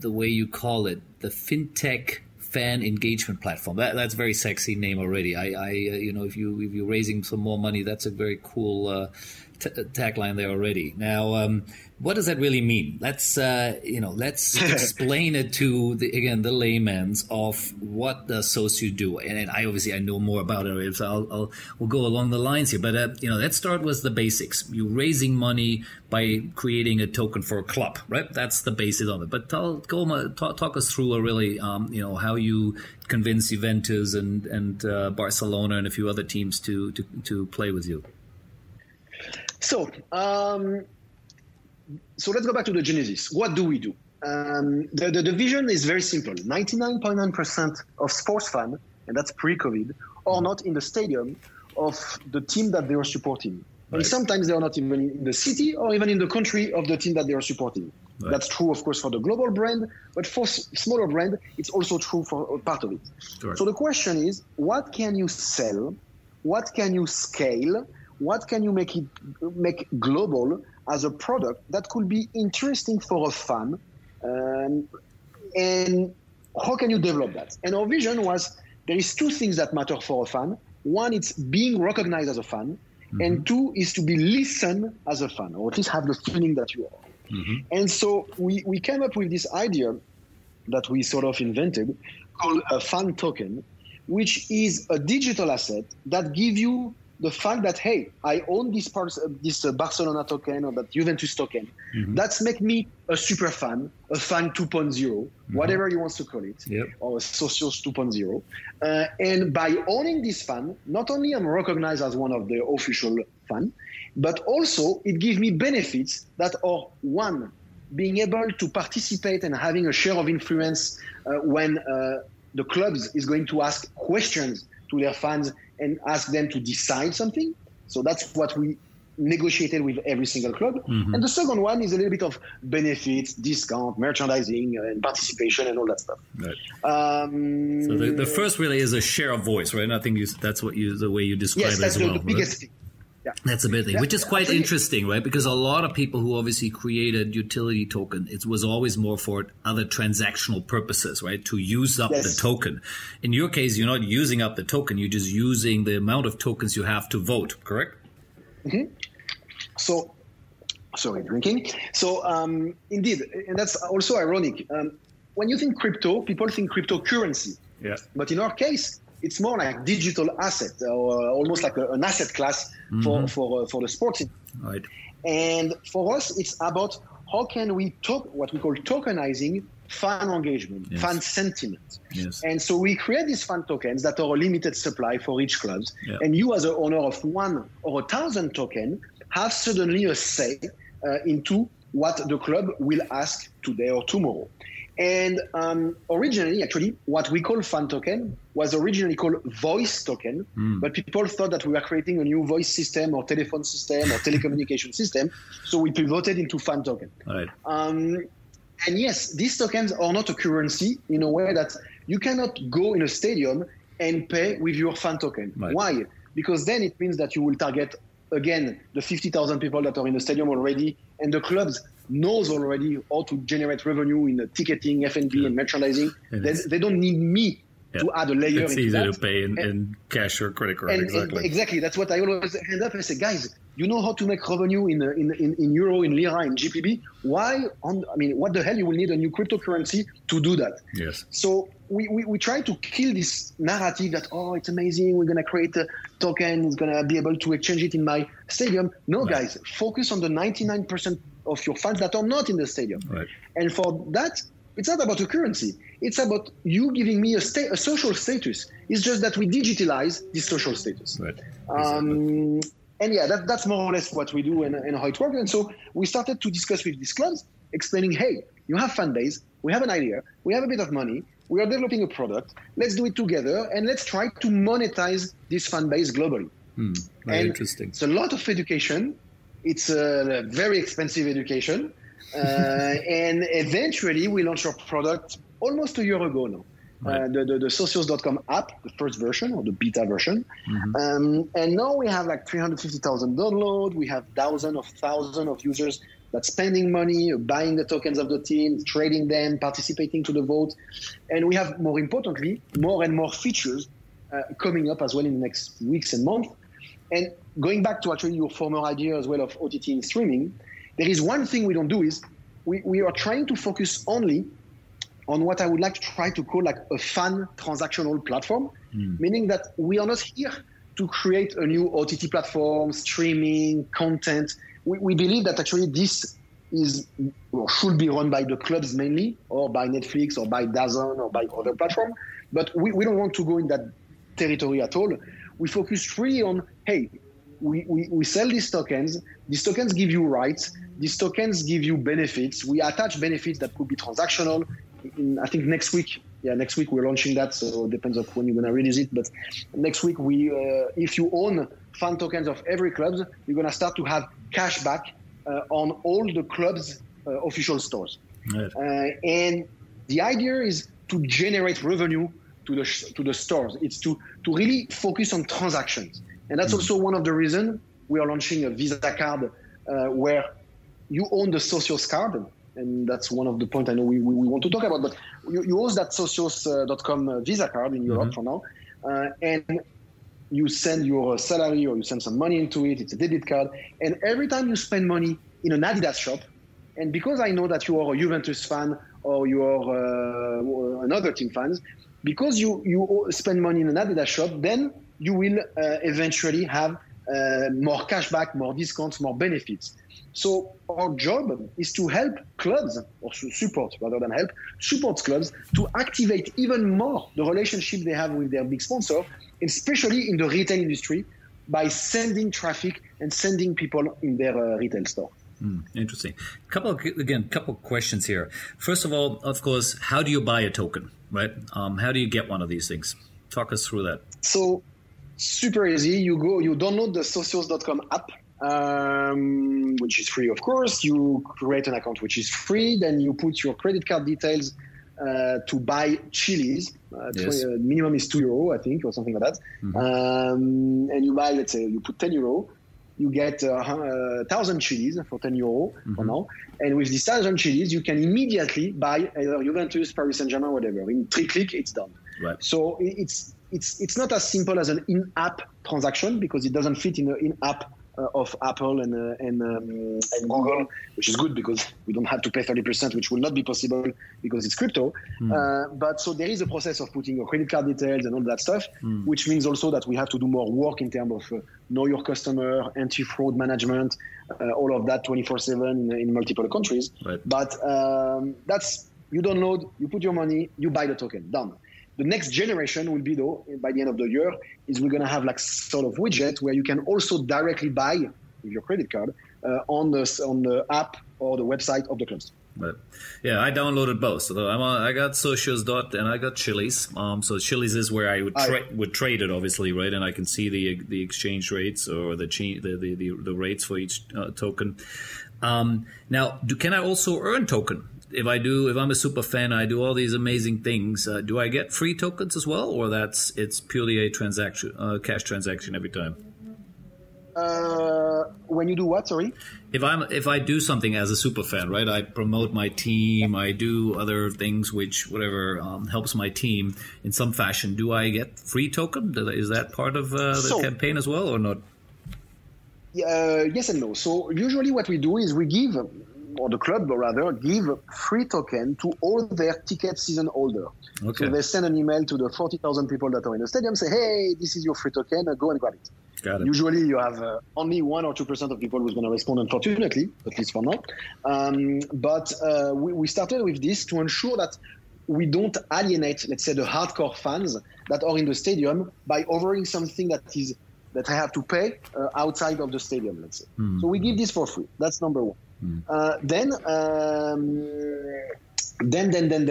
way you call it, the fintech fan engagement platform. That's a very sexy name already. I if you're raising some more money, that's a very cool tagline there already. Now, what does that really mean? Let's explain it to the layman's of what the Socio do. And I know more about it, so we'll go along the lines here. But let's start with the basics. You're raising money by creating a token for a club, right? That's the basis of it. But talk us through how you convince Juventus and Barcelona and a few other teams to play with you. So let's go back to the genesis. What do we do? The vision is very simple. 99.9% of sports fans, and that's pre-COVID, are not in the stadium of the team that they are supporting. Right. And sometimes they are not even in the city or even in the country of the team that they are supporting. Right. That's true, of course, for the global brand, but for smaller brand, it's also true for part of it. Correct. So the question is, what can you sell? What can you scale? What can you make global as a product that could be interesting for a fan? And how can you develop that? And our vision was, there is two things that matter for a fan. One, it's being recognized as a fan. Mm-hmm. And two, is to be listened as a fan, or at least have the feeling that you are. Mm-hmm. And so we came up with this idea that we sort of invented called a fan token, which is a digital asset that gives you the fact that, hey, I own this Barcelona token or that Juventus token. Mm-hmm. That's make me a super fan, a fan 2.0, mm-hmm. whatever you want to call it, or a Socios 2.0. And by owning this fan, not only I'm recognized as one of the official fan, but also it gives me benefits that are, one, being able to participate and having a share of influence when the clubs is going to ask questions to their fans and ask them to decide something. So that's what we negotiated with every single club. Mm-hmm. And the second one is a little bit of benefits, discount, merchandising, and participation, and all that stuff. Right. So the first really is a share of voice, right? And I think that's what the way you describe it as well. Yes, that's the biggest thing. Yeah. That's a big thing, which is quite interesting, right? Because a lot of people who obviously created utility token, it was always more for other transactional purposes, right? To use up the token. In your case, you're not using up the token. You're just using the amount of tokens you have to vote, correct? Mm-hmm. So, sorry, drinking. So, indeed, and that's also ironic. When you think crypto, people think cryptocurrency. Yeah. But in our case, it's more like digital asset, or almost like an asset class for the sports industry. Right. And for us, it's about how can we what we call tokenizing fan engagement, fan sentiment. Yes. And so we create these fan tokens that are a limited supply for each club. Yeah. And you, as an owner of 1 or 1,000 token, have suddenly a say into what the club will ask today or tomorrow. And originally, actually, what we call fan token was originally called voice token, but people thought that we were creating a new voice system or telephone system or telecommunication system, so we pivoted into fan token. Right. And yes, these tokens are not a currency in a way that you cannot go in a stadium and pay with your fan token. Right. Why? Because then it means that you will target, again, the 50,000 people that are in the stadium already, and the clubs knows already how to generate revenue in the ticketing, F&B, and merchandising. They don't need me to add a layer. It's easy to pay in cash or credit card. Exactly. That's what I always end up and say, guys, you know how to make revenue in euro, in lira, in GBP. What the hell you will need a new cryptocurrency to do that? Yes. So we try to kill this narrative that, oh, it's amazing, we're going to create a token, it's going to be able to exchange it in my stadium. No, guys, focus on the 99% of your fans that are not in the stadium. Right. And for that, it's not about a currency. It's about you giving me a social status. It's just that we digitalize this social status. Right. Exactly. And that's more or less what we do and how it works. And so we started to discuss with these clubs, explaining, hey, you have fan base, we have an idea, we have a bit of money, we are developing a product, let's do it together, and let's try to monetize this fan base globally. Very interesting. It's a lot of education. It's a very expensive education. And eventually, we launched our product almost a year ago now. Right. The Socios.com app, the first version or the beta version. Mm-hmm. And now we have like 350,000 downloads. We have thousands of users that's spending money, buying the tokens of the team, trading them, participating to the vote. And we have, more importantly, more and more features coming up as well in the next weeks and months. And going back to actually your former idea as well of OTT and streaming, there is one thing we don't do is we are trying to focus only on what I would like to try to call like a fan transactional platform, meaning that we are not here to create a new OTT platform, streaming, content. We believe that actually this is or should be run by the clubs mainly, or by Netflix, or by DAZN, or by other platform. But we don't want to go in that territory at all. We focus really on, hey, we sell these tokens. These tokens give you rights. These tokens give you benefits. We attach benefits that could be transactional. I think next week we're launching that, so it depends on when you're going to release it. But next week, if you own fan tokens of every club, you're going to start to have cash back on all the club's official stores. Right. And the idea is to generate revenue to the stores. It's to really focus on transactions. And that's also one of the reasons we are launching a Visa card where you own the Socios card. And that's one of the points I know we want to talk about. But you own that Socios.com Visa card in Europe for now. And you send your salary or you send some money into it. It's a debit card. And every time you spend money in an Adidas shop, and because I know that you are a Juventus fan or you are another team fans, because you spend money in an Adidas shop, then you will eventually have more cashback, more discounts, more benefits. So our job is to help clubs, or support rather than help, support clubs to activate even more the relationship they have with their big sponsor, especially in the retail industry, by sending traffic and sending people in their retail store. Interesting. Couple of questions here. First of all, of course, how do you buy a token, right? How do you get one of these things? Talk us through that. So Super easy. You go, you download the Socios.com app, which is free, of course. You create an account, which is free. Then you put your credit card details to buy Chiliz. Yes. Minimum is €2, I think, or something like that. Mm-hmm. And you buy, let's say, you put €10. You get 1,000 Chiliz for €10 for now. And with these 1,000 Chiliz, you can immediately buy either Juventus, Paris Saint-Germain, whatever. In 3 clicks, it's done. Right. So it's not as simple as an in-app transaction because it doesn't fit in the in-app of Apple and Google, which is good because we don't have to pay 30%, which will not be possible because it's crypto. Mm. But so there is a process of putting your credit card details and all that stuff, which means also that we have to do more work in terms of know your customer, anti-fraud management, all of that 24/7 in multiple countries. Right. But that's, you download, you put your money, you buy the token, done. The next generation will be, though, by the end of the year, is we're going to have like sort of widget where you can also directly buy with your credit card on the app or the website of the clubs. But yeah, I downloaded both. So I got Socios and I got Chiliz. So Chiliz is where I would trade it, obviously, right? And I can see the exchange rates or the rates for each token. Now, can I also earn token? If I'm a super fan, I do all these amazing things. Do I get free tokens as well, or it's purely a transaction, cash transaction every time? When you do what? Sorry. If I do something as a super fan, right? I promote my team. I do other things which whatever helps my team in some fashion. Do I get free token? Is that part of the campaign as well, or not? Yes and no. So usually, what we do is we give. Or the club, rather, give free token to all their ticket season holder. Okay. So they send an email to the 40,000 people that are in the stadium, say, hey, this is your free token, go and grab it. Got it. Usually you have only 1 or 2% of people who's going to respond, unfortunately, at least for now. But we started with this to ensure that we don't alienate, let's say, the hardcore fans that are in the stadium by offering something that I have to pay outside of the stadium, let's say. Mm-hmm. So we give this for free. That's number 1. We are adding all the gamification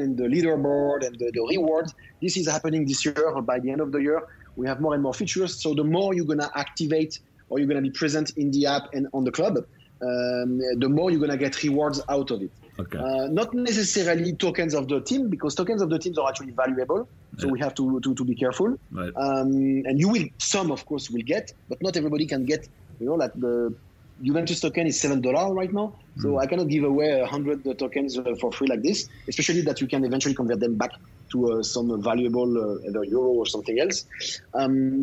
and the leaderboard and the rewards. This is happening this year. By the end of the year, we have more and more features. So the more you're gonna activate or you're gonna be present in the app and on the club, the more you're gonna get rewards out of it. Okay. Not necessarily tokens of the team, because tokens of the teams are actually valuable. So we have to be careful. Right. And you will, some of course will get, but not everybody can get, like the Juventus token is $7 right now. So I cannot give away 100 tokens for free like this, especially that you can eventually convert them back to some valuable either euro or something else.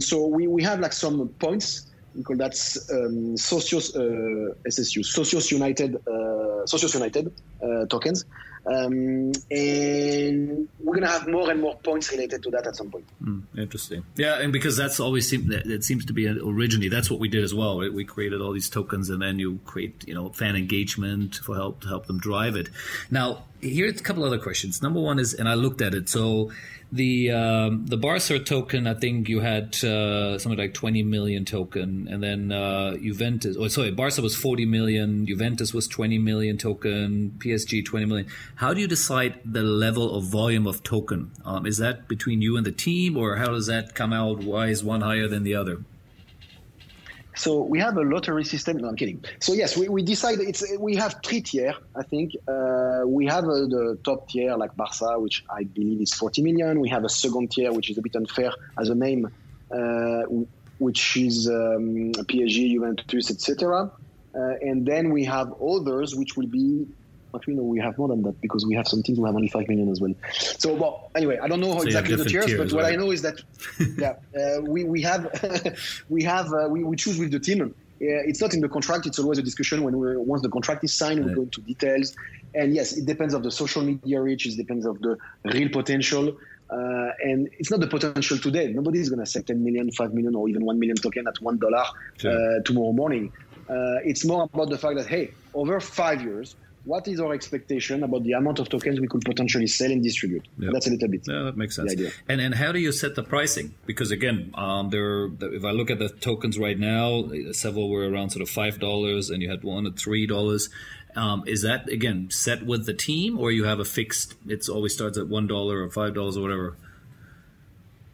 So we have like some points. We call that Socios United tokens. And we're going to have more and more points related to that at some point. Interesting. Yeah, and because that's always seems to be originally, that's what we did as well. Right? We created all these tokens and then you create, fan engagement to help them drive it. Now, here's a couple other questions. Number 1 is, and I looked at it, so the Barca token, I think you had something like 20 million token, and then Barca was 40 million, Juventus was 20 million token, PSG 20 million. How do you decide the level of volume of token? Is that between you and the team, or how does that come out? Why is one higher than the other? So we have a lottery system. No, I'm kidding. So yes, we decide we have 3 tiers, I think. We have the top tier like Barca, which I believe is 40 million. We have a second tier, which is a bit unfair as a name, which is PSG, Juventus, etc. And then we have others, which will be, actually, no, we have more than that because we have some teams who have only 5 million as well. So, well, anyway, I don't know exactly the tiers, but what I know is that we choose with the team. It's not in the contract. It's always a discussion once the contract is signed, we go into details. And yes, it depends on the social media reach. It depends on the real potential. And it's not the potential today. Nobody is going to sell 10 million, 5 million, or even 1 million token at $1 tomorrow morning. It's more about the fact that, hey, over 5 years, what is our expectation about the amount of tokens we could potentially sell and distribute? Yep. That's a little bit. Yeah, that makes sense. And how do you set the pricing? Because again, if I look at the tokens right now, several were around sort of $5, and you had one at $3. Is that, again, set with the team, or you have a fixed, it always starts at $1 or $5 or whatever?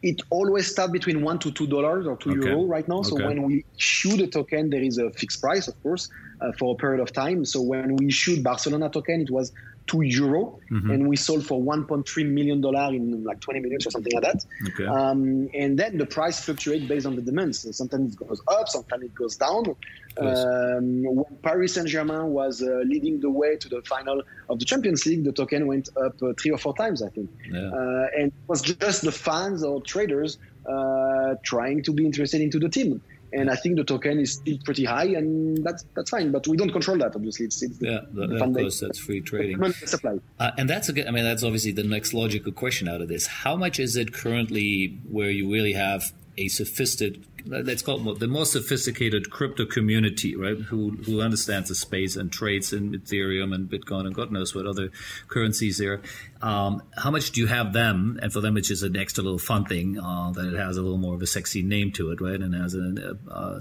It always starts between $1 to $2 or €2 right now. So when we issue the token, there is a fixed price, of course, for a period of time. So when we issued Barcelona token, it was €2, and we sold for $1.3 million in like 20 minutes or something like that. Okay. And then the price fluctuates based on the demand. So sometimes it goes up, sometimes it goes down. When Paris Saint-Germain was leading the way to the final of the Champions League, the token went up 3 or 4 times, I think. And it was just the fans or traders trying to be interested into the team. And I think the token is still pretty high, and that's fine. But we don't control that, obviously. It's of course, that's free trading. And that's I mean, that's obviously the next logical question out of this. How much is it currently where you really have a sophisticated, let's call it the most sophisticated crypto community, right? Who understands the space and trades in Ethereum and Bitcoin and God knows what other currencies there. How much do you have them? And for them, it's just an extra little fun thing that it has a little more of a sexy name to it, right? And has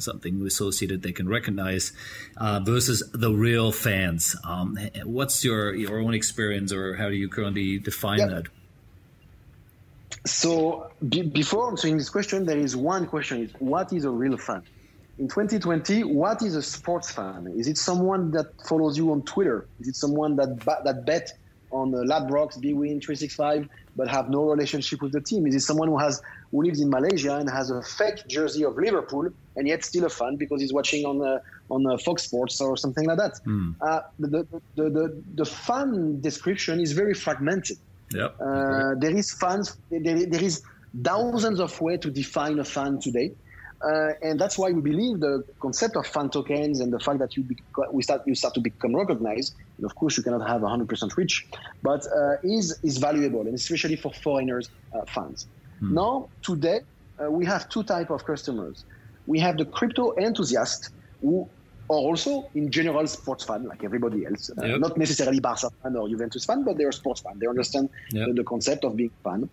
something associated they can recognize versus the real fans. What's your own experience, or how do you currently define that? So before answering this question, there is one question. What is a real fan? In 2020, what is a sports fan? Is it someone that follows you on Twitter? Is it someone that bet on Ladbrokes, bwin, 365, but have no relationship with the team? Is it someone who lives in Malaysia and has a fake jersey of Liverpool and yet still a fan because he's watching on Fox Sports or something like that? The fan description is very fragmented. There is fans. There is thousands of ways to define a fan today, and that's why we believe the concept of fan tokens and the fact that you start to become recognized. And of course, you cannot have 100% reach, but is valuable, and especially for foreigners fans. Now, today, we have two types of customers. We have the crypto enthusiasts who are also, in general, sports fan like everybody else. Not necessarily Barca fan or Juventus fan, but they are sports fan. They understand the concept of being fan.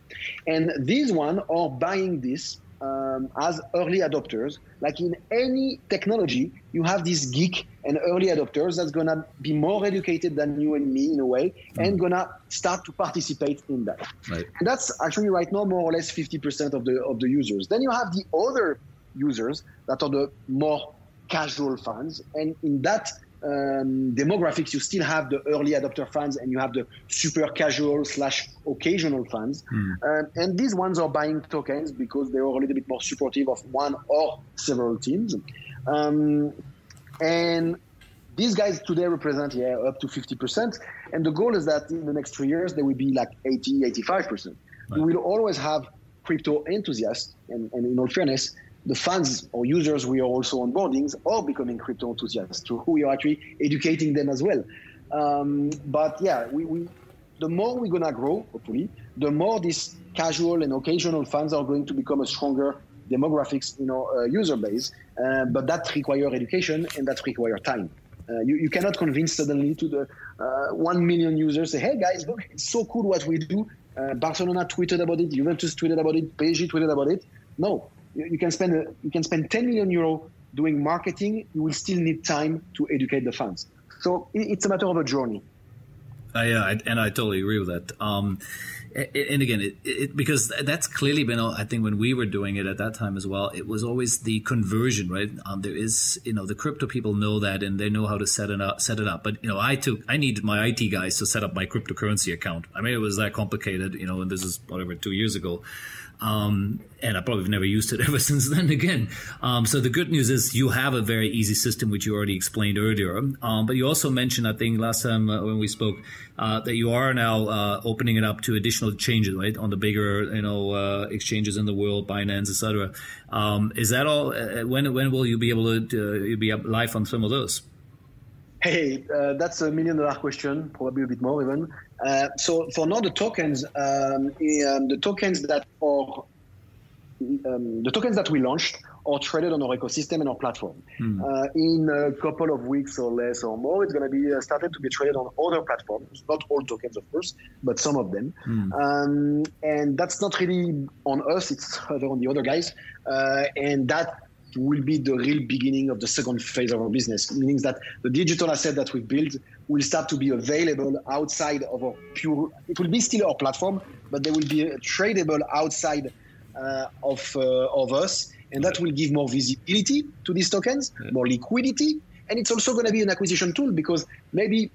And these one are buying this as early adopters. Like in any technology, you have these geek and early adopters that's going to be more educated than you and me in a way, and going to start to participate in that. And that's actually right now more or less 50% of the users. Then you have the other users that are the more casual fans, and in that demographics, you still have the early adopter fans, and you have the super casual / occasional fans. And these ones are buying tokens because they are a little bit more supportive of one or several teams. And these guys today represent up to 50%. And the goal is that in the next 3 years, they will be like 80, 85%. Right. We will always have crypto enthusiasts, and in all fairness, the fans or users we are also onboarding are becoming crypto enthusiasts, to who we are actually educating them as well. But the more we're going to grow, hopefully, the more these casual and occasional fans are going to become a stronger demographics in our user base. But that requires education, and that requires time. You cannot convince suddenly to the 1 million users, say, hey, guys, look, it's so cool what we do. Barcelona tweeted about it, Juventus tweeted about it, PSG tweeted about it. No. You can spend 10 million euro doing marketing. You will still need time to educate the fans. So it's a matter of a journey. I totally agree with that. And again, it because that's clearly been, I think when we were doing it at that time as well, it was always the conversion, right? There is, the crypto people know that, and they know how to set it up. But, I needed my IT guys to set up my cryptocurrency account. I mean, it was that complicated, and this is whatever, 2 years ago. And I probably never used it ever since then again. So the good news is you have a very easy system, which you already explained earlier. But you also mentioned, I think last time when we spoke, that you are now opening it up to additional changes, right, on the bigger, exchanges in the world, Binance, etc. Is that all? When will you be able to you'll be up live on some of those? Hey, that's $1 million question, probably a bit more even. So for now, the tokens that we launched are traded on our ecosystem and our platform. In a couple of weeks or less or more, it's going to be started to be traded on other platforms. Not all tokens, of course, but some of them. And that's not really on us; it's on the other guys, and that will be the real beginning of the second phase of our business, meaning that the digital asset that we build will start to be available outside of our pure, it will be still our platform, but they will be tradable outside of us. And that will give more visibility to these tokens, more liquidity. And it's also going to be an acquisition tool because maybe,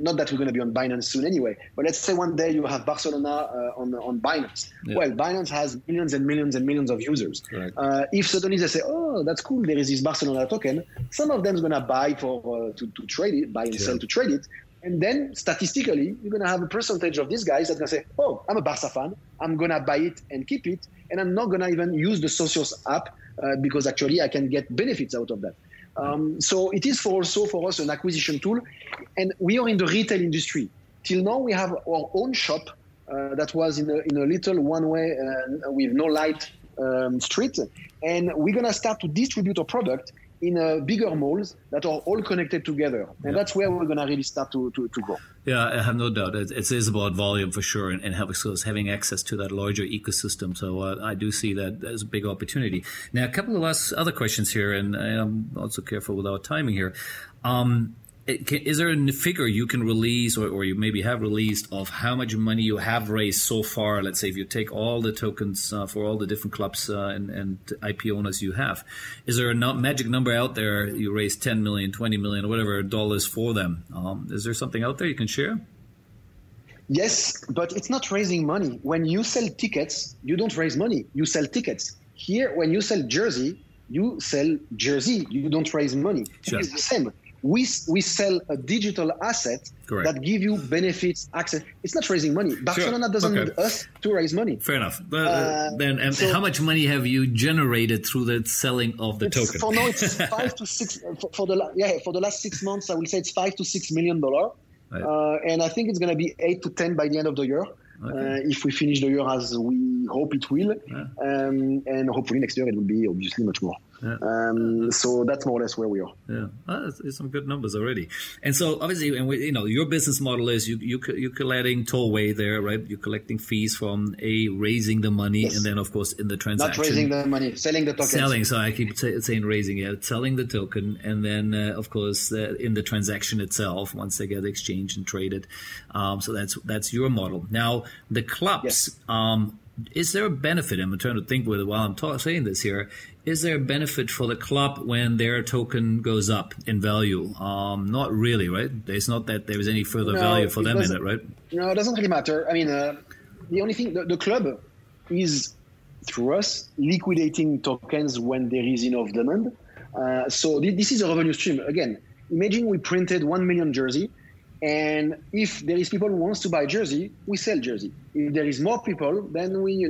not that we're going to be on Binance soon anyway, but let's say one day you have Barcelona on Binance. Yeah. Well, Binance has millions and millions and millions of users. Right. If suddenly they say, oh, that's cool, there is this Barcelona token, some of them is going to buy for to trade it, buy and sell to trade it. And then statistically, you're going to have a percentage of these guys that's going to say, oh, I'm a Barca fan, I'm going to buy it and keep it, and I'm not going to even use the Socios app because actually I can get benefits out of that. So it is also for us an acquisition tool, and we are in the retail industry. Till now, we have our own shop that was in a little one-way with no light street, and we're going to start to distribute our product in bigger malls that are all connected together. And that's where we're going to really start to go. Yeah, I have no doubt. It is about volume for sure, and having access to that larger ecosystem. So I do see that as a big opportunity. Now, a couple of last other questions here, and I'm also careful with our timing here. Is there a figure you can release or you maybe have released of how much money you have raised so far? Let's say if you take all the tokens for all the different clubs and IP owners you have, is there a magic number out there? You raised 10 million, 20 million, or whatever dollars for them. Is there something out there you can share? Yes, but it's not raising money. When you sell tickets, you don't raise money. You sell tickets. Here, when you sell jersey, you don't raise money. Sure. It's the same. We sell a digital asset that give you benefits, access. It's not raising money. Barcelona doesn't need us to raise money. Fair enough. Then, how much money have you generated through the selling of the token? For now, it's for the last 6 months, I will say it's $5 to $6 million, right. And I think it's going to be 8 to 10 by the end of the year. If we finish the year as we hope it will, and hopefully next year it will be obviously much more. Yeah. So that's more or less where we are. Yeah, it's some good numbers already. And so obviously, your business model is you're collecting tollway there, right? You're collecting fees from raising the money, and then of course in the transaction. Not raising the money, selling the token. So I keep saying raising it, selling the token, and then of course in the transaction itself once they get exchanged and traded. So that's your model. Now the clubs. Is there a benefit? I'm trying to think with it while I'm saying this here. Is there a benefit for the club when their token goes up in value? Not really, right? It's not that there is any further value for them in it, right? No, it doesn't really matter. I mean, the only thing, the club is, through us, liquidating tokens when there is enough demand. So this is a revenue stream. Again, imagine we printed 1 million jersey. And if there is people who wants to buy jersey, we sell jersey. If there is more people, then we,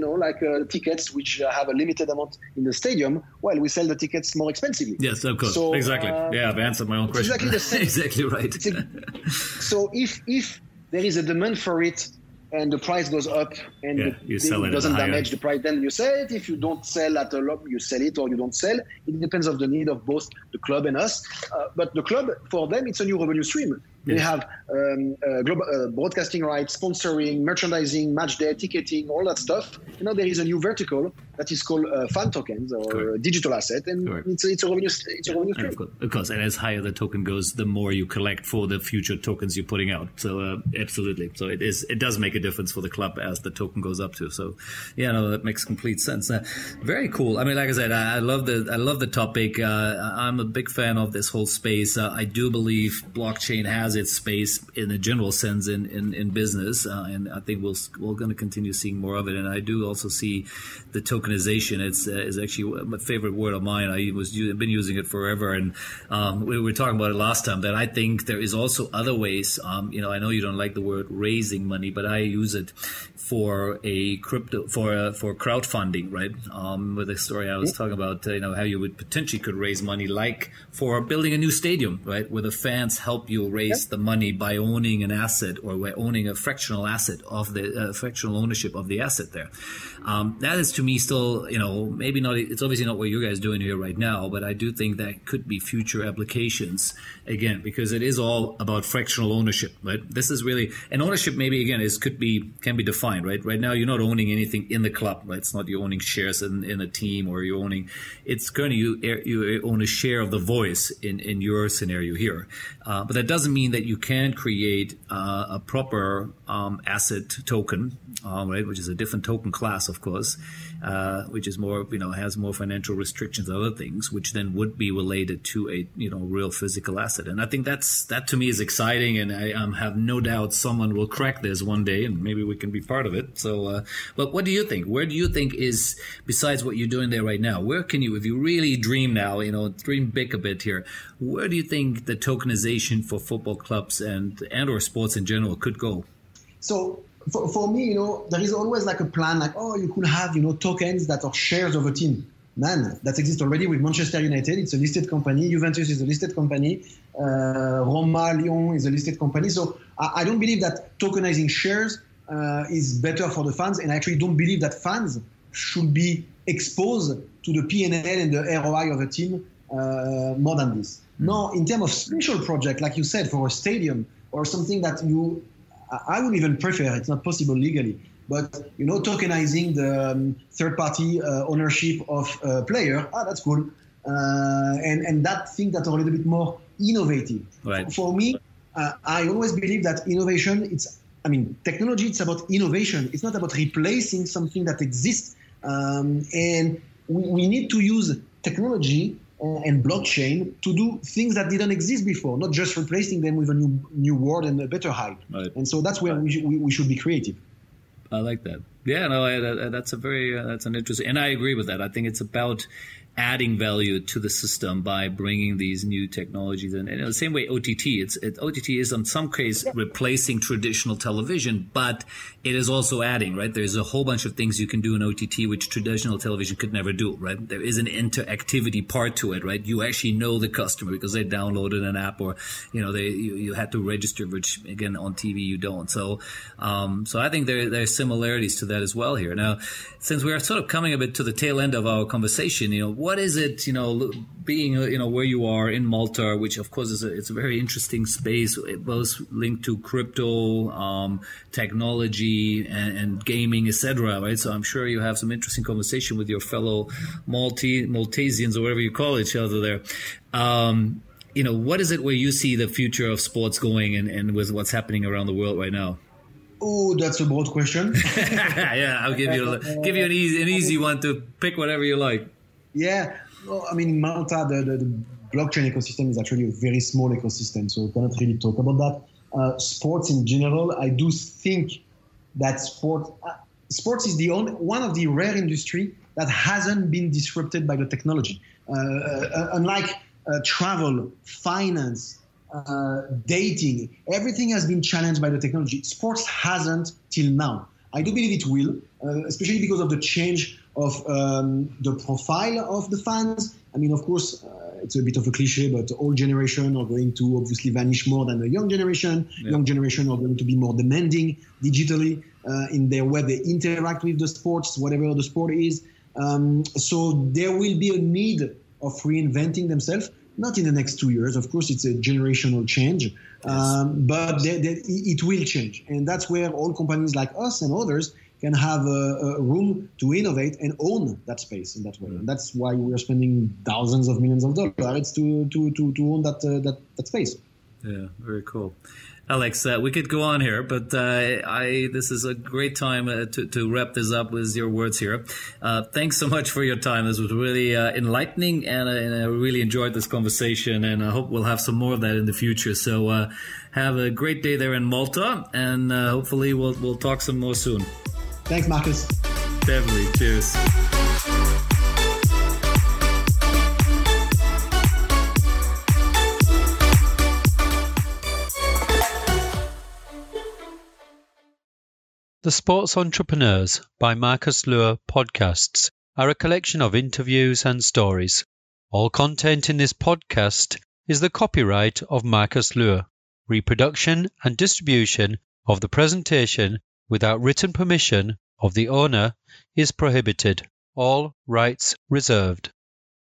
tickets which have a limited amount in the stadium, well, we sell the tickets more expensively. Yes, of course. So, exactly. I've answered my own question. Exactly the same. Exactly right. So if there is a demand for it and the price goes up and it doesn't damage the price, then you sell it. If you don't sell at a lot, you sell it or you don't sell. It depends on the need of both the club and us. But the club, for them, it's a new revenue stream. They have global broadcasting rights, sponsoring, merchandising, match day, ticketing, all that stuff. Now there is a new vertical that is called fan tokens or digital asset, and it's a revenue stream. Of course, and as higher the token goes, the more you collect for the future tokens you're putting out. So absolutely, so it does make a difference for the club as the token goes up too. So that makes complete sense. Very cool. I mean, like I said, I love the topic. I'm a big fan of this whole space. I do believe blockchain has its space in a general sense in business, and I think we're going to continue seeing more of it. And I do also see the tokenization. It's actually my favorite word of mine. I've been using it forever, and we were talking about it last time. That I think there is also other ways. I know you don't like the word raising money, but I use it for for crowdfunding, right? With the story I was talking about, how you would potentially could raise money, like for building a new stadium, right? Where the fans help you raise the money by owning an asset or by owning a fractional asset of the fractional ownership of the asset there. That is to me still, maybe not, it's obviously not what you guys are doing here right now, but I do think that could be future applications again, because it is all about fractional ownership, right? This is really, and ownership maybe again can be defined, right? Right now you're not owning anything in the club, right? It's not you owning shares in a team or you're owning, it's currently you own a share of the voice in your scenario here. But that doesn't mean mean that you can create a proper asset token, right, which is a different token class, of course, which is more, has more financial restrictions and other things, which then would be related to a, real physical asset. And I think that to me is exciting, and I have no doubt someone will crack this one day, and maybe we can be part of it. So, but what do you think? Where do you think is, besides what you're doing there right now, where can you, if you really dream now, dream big a bit here, where do you think the tokenization for football clubs and or sports in general could go? So for me, there is always like a plan, like, oh, you could have, tokens that are shares of a team. Man, that exists already with Manchester United. It's a listed company. Juventus is a listed company. Roma, Lyon is a listed company. So I don't believe that tokenizing shares is better for the fans. And I actually don't believe that fans should be exposed to the P&L and the ROI of a team more than this. Now, in terms of special project, like you said, for a stadium or something that you, I would even prefer, it's not possible legally, but, tokenizing the third-party ownership of a player, that's cool. And that thing that's a little bit more innovative. Right. For me, I always believe that innovation, technology, it's about innovation. It's not about replacing something that exists. And we need to use technology and blockchain to do things that didn't exist before, not just replacing them with a new word and a better hype. Right. And so that's where we should be creative. I like that. Yeah, no, that's an interesting, and I agree with that. I think it's about adding value to the system by bringing these new technologies in. And in the same way, OTT is in some case replacing traditional television, but it is also adding, right? There's a whole bunch of things you can do in OTT, which traditional television could never do, right? There is an interactivity part to it, right? You actually know the customer because they downloaded an app, or, you had to register, which again, on TV, you don't. So, so I think there are similarities to that as well here. Now, since we are sort of coming a bit to the tail end of our conversation, what is it, being, where you are in Malta, which of course it's a very interesting space, both linked to crypto, technology and gaming, etc. Right. So I'm sure you have some interesting conversation with your fellow Maltesians or whatever you call each other there. What is it where you see the future of sports going and with what's happening around the world right now? Oh, that's a broad question. Yeah, I'll give you an easy one to pick whatever you like. Yeah, well, in Malta, the blockchain ecosystem is actually a very small ecosystem, so we cannot really talk about that. Sports in general, I do think that sports is the only one of the rare industry that hasn't been disrupted by the technology. Unlike travel, finance, dating, everything has been challenged by the technology. Sports hasn't till now. I do believe it will, especially because of the change of the profile of the fans. Of course, it's a bit of a cliche, but the old generation are going to obviously vanish more than the young generation. Yeah. Young generation are going to be more demanding digitally in their way they interact with the sports, whatever the sport is. So there will be a need of reinventing themselves, not in the next 2 years. Of course, it's a generational change, but it will change. And that's where all companies like us and others can have a room to innovate and own that space in that way. And that's why we're spending thousands of millions of dollars to own that space. Yeah, very cool. Alex, we could go on here, but this is a great time to wrap this up with your words here. Thanks so much for your time. This was really enlightening, and I really enjoyed this conversation, and I hope we'll have some more of that in the future. So have a great day there in Malta, and hopefully we'll talk some more soon. Thanks, Marcus. Definitely. Cheers. The Sports Entrepreneurs by Marcus Luer podcasts are a collection of interviews and stories. All content in this podcast is the copyright of Marcus Luer. Reproduction and distribution of the presentation without written permission of the owner is prohibited. All rights reserved.